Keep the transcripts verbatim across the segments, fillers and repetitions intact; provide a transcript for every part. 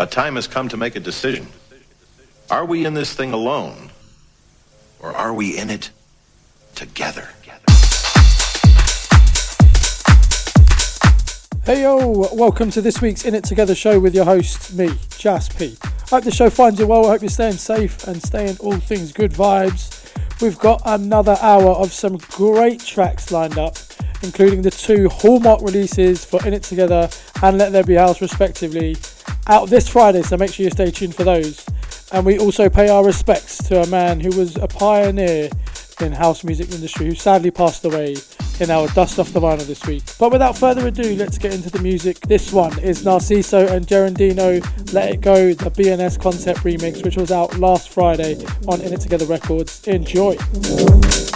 A time has come to make a decision. Are we in this thing alone, or are we in it together? Hey yo, welcome to this week's In It Together show with your host, me, Jas P. I hope the show finds you well. I hope you're staying safe and staying all things good vibes. We've got another hour of some great tracks lined up, including the two hallmark releases for In It Together and Let There Be House respectively, out this Friday, so make sure you stay tuned for those. And we also pay our respects to a man who was a pioneer in house music industry, who sadly passed away in our Dust Off the Vinyl this week. But without further ado, let's get into the music. This one is Narciso and Gerundino, Let It Go, the B N S Concept remix, which was out last Friday on In It Together Records. Enjoy. This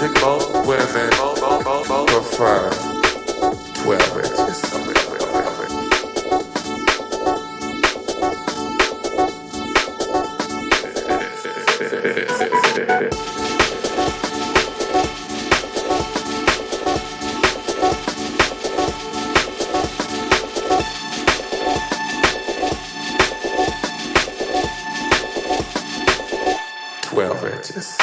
music both women prefer. Well, it's just something. twelve inches.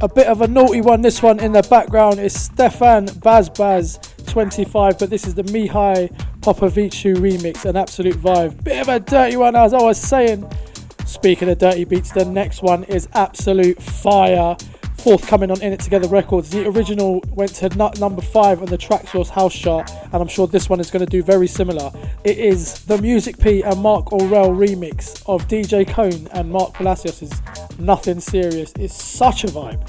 A bit of a naughty one, this one. In the background is Stefan Baz Baz twenty-five, but this is the Mihai Popoviciu remix, an absolute vibe. Bit of a dirty one, as I was saying. Speaking of dirty beats, the next one is absolute fire. Forthcoming on In It Together Records. The original went to number five on the Tracksource House chart, and I'm sure this one is going to do very similar. It is the Music P and Mark Orell remix of D J Cohn and Mark Palacios' Nothing Serious. It's such a vibe.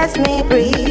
lets me breathe.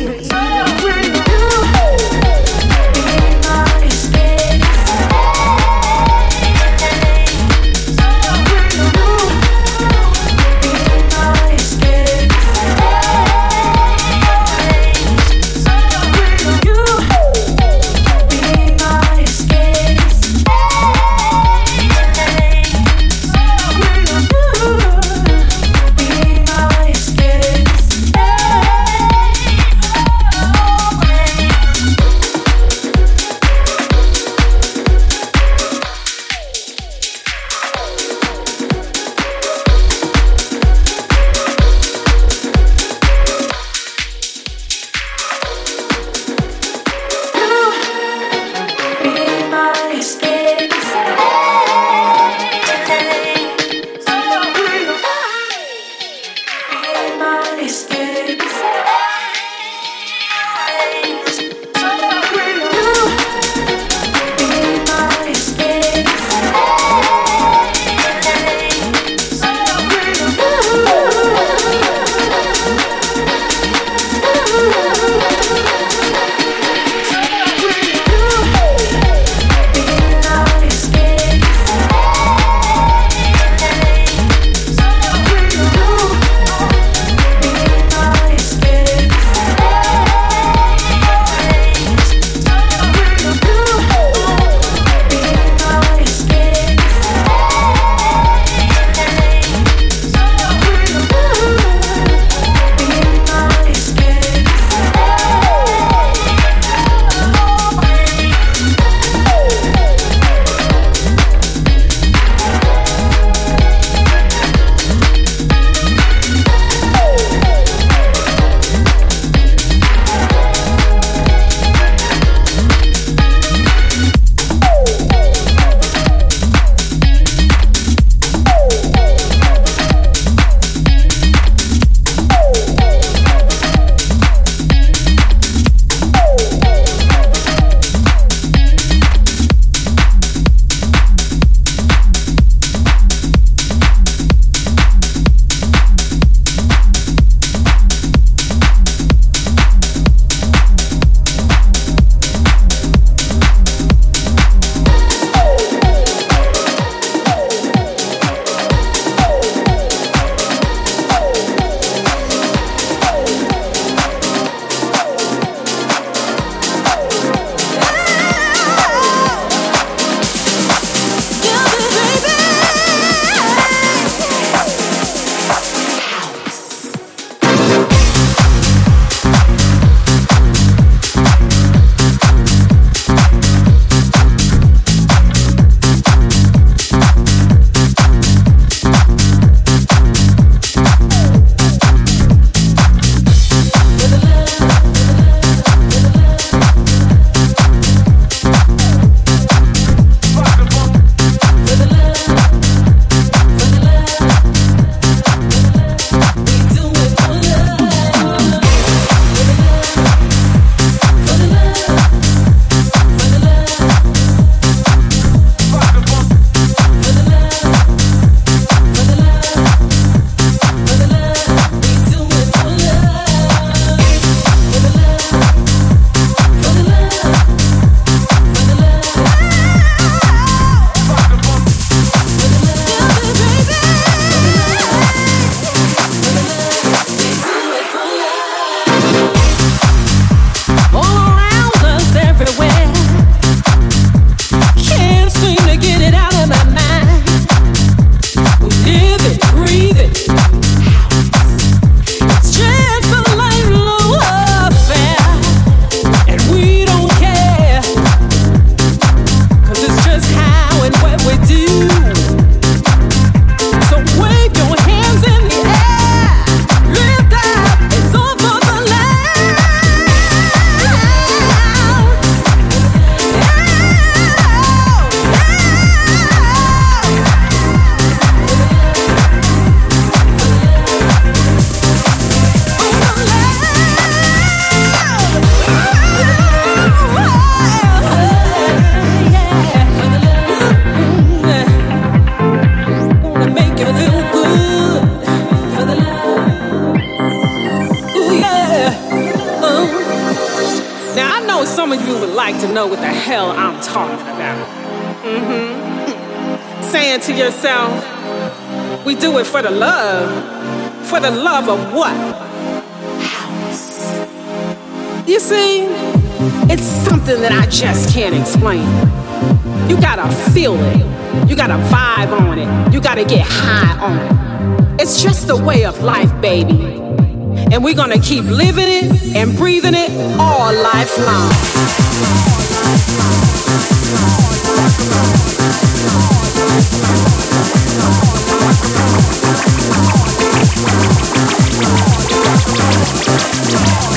Now, I know some of you would like to know what the hell I'm talking about. Mm-hmm. Saying to yourself, we do it for the love. For the love of what? House. You see, it's something that I just can't explain. You gotta feel it. You gotta vibe on it. You gotta get high on it. It's just a way of life, baby. And we're gonna keep living it and breathing it all life long.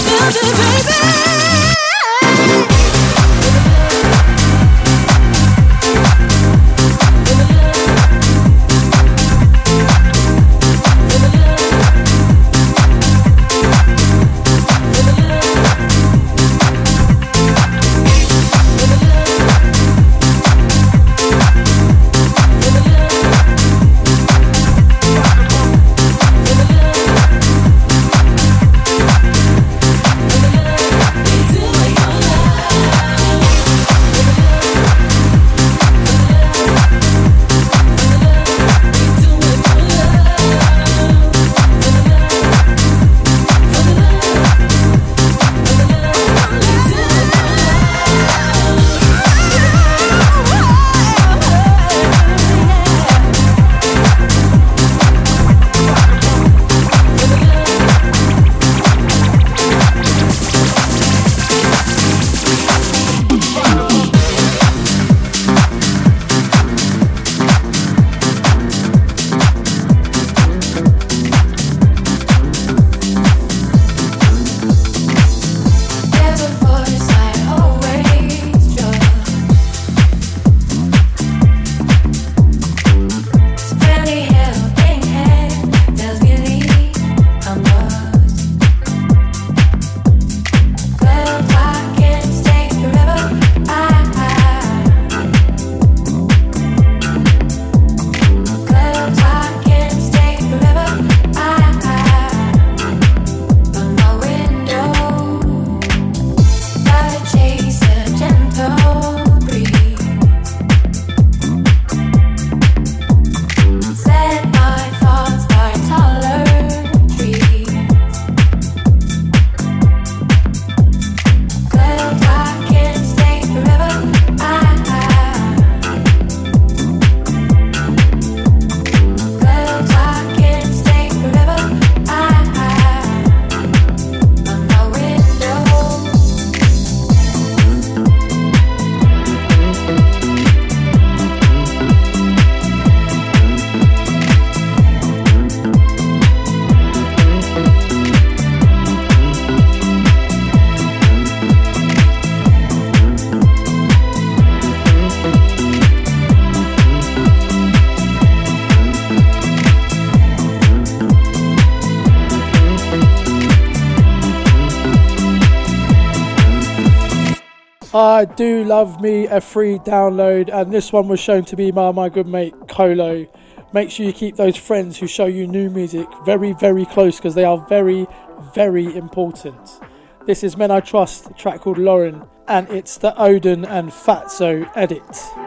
Build it, baby. I do love me a free download, and this one was shown to me by my good mate Kolo. Make sure you keep those friends who show you new music very, very close, because they are very, very important. This is Men I Trust, a track called Lauren, and it's the Odin and Fatso edit. Stay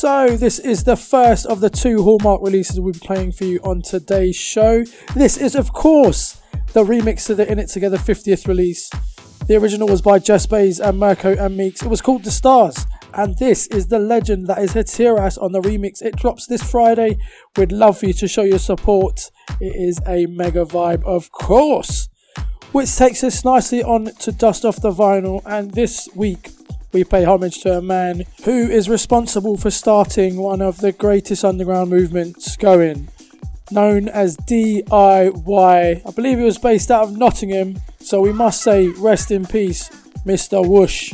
So this is the first of the two Hallmark releases we'll be playing for you on today's show. This is, of course, the remix to the In It Together fiftieth release. The original was by Jess Bays and Mirko and Meeks. It was called The Stars. And this is the legend that is Hetairas on the remix. It drops this Friday. We'd love for you to show your support. It is a mega vibe, of course. Which takes us nicely on to Dust Off the Vinyl. And this week, we pay homage to a man who is responsible for starting one of the greatest underground movements going, known as D I Y. I believe he was based out of Nottingham, so we must say rest in peace, Mister Whoosh.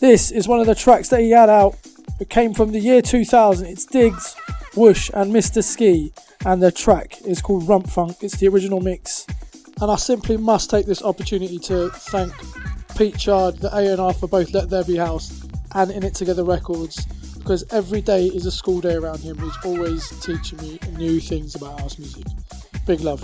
This is one of the tracks that he had out. It came from the year two thousand. It's Diggs, Whoosh and Mister Ski, and the track is called Rump Funk. It's the original mix. And I simply must take this opportunity to thank Pete Chard, the A and R for both Let There Be House and In It Together Records, because every day is a school day around him. He's always teaching me new things about house music. Big love.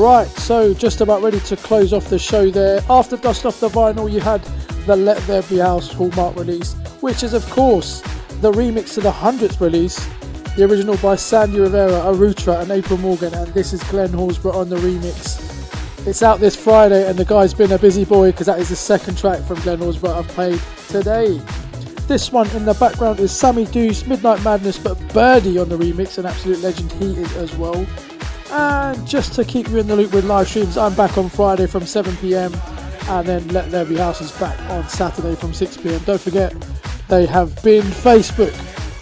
Right, so just about ready to close off the show there. After Dust Off the Vinyl, you had the Let There Be House Hallmark release, which is, of course, the remix to the hundredth release, the original by Sandy Rivera, Arutra and April Morgan, and this is Glenn Horsburgh on the remix. It's out this Friday, and the guy's been a busy boy because that is the second track from Glenn Horsburgh I've played today. This one in the background is Sammy Deuce, Midnight Madness, but Birdie on the remix, an absolute legend he is as well. And just to keep you in the loop with live streams, I'm back on Friday from seven p.m. and then Let There Be House is back on Saturday from six p.m. Don't forget, they have binned Facebook,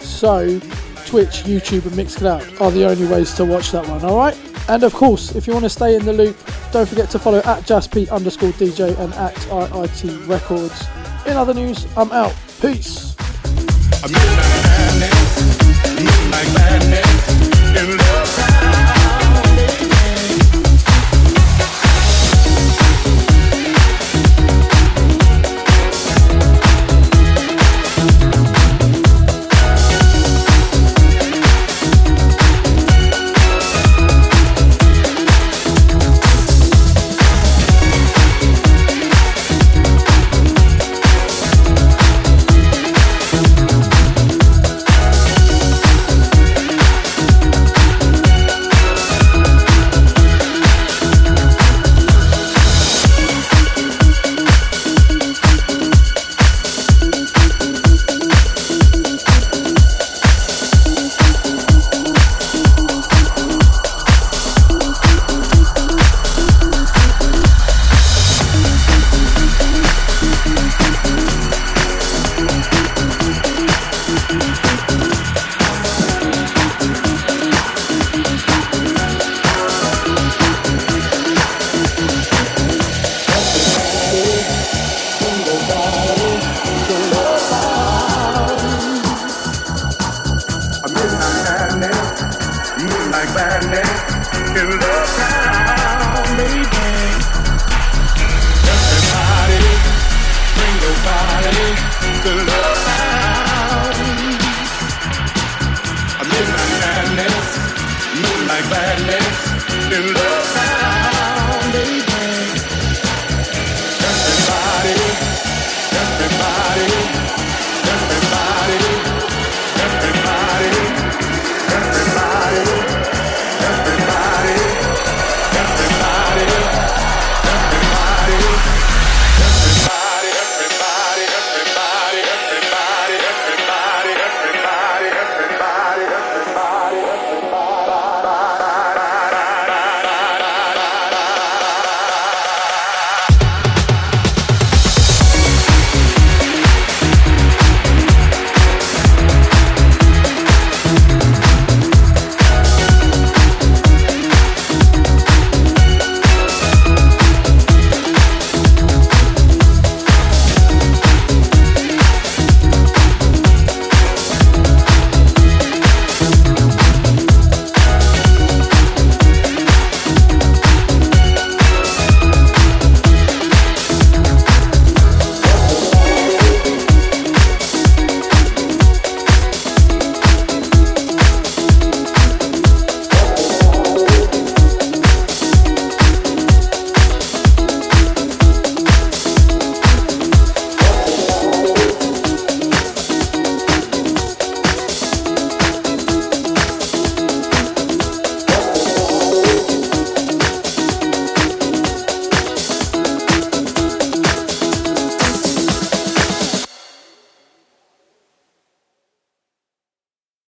so Twitch, YouTube and Mixcloud are the only ways to watch that one, alright? And of course, if you want to stay in the loop, don't forget to follow at Jas P underscore D J and at I I T Records. In other news, I'm out. Peace. Like madness in love.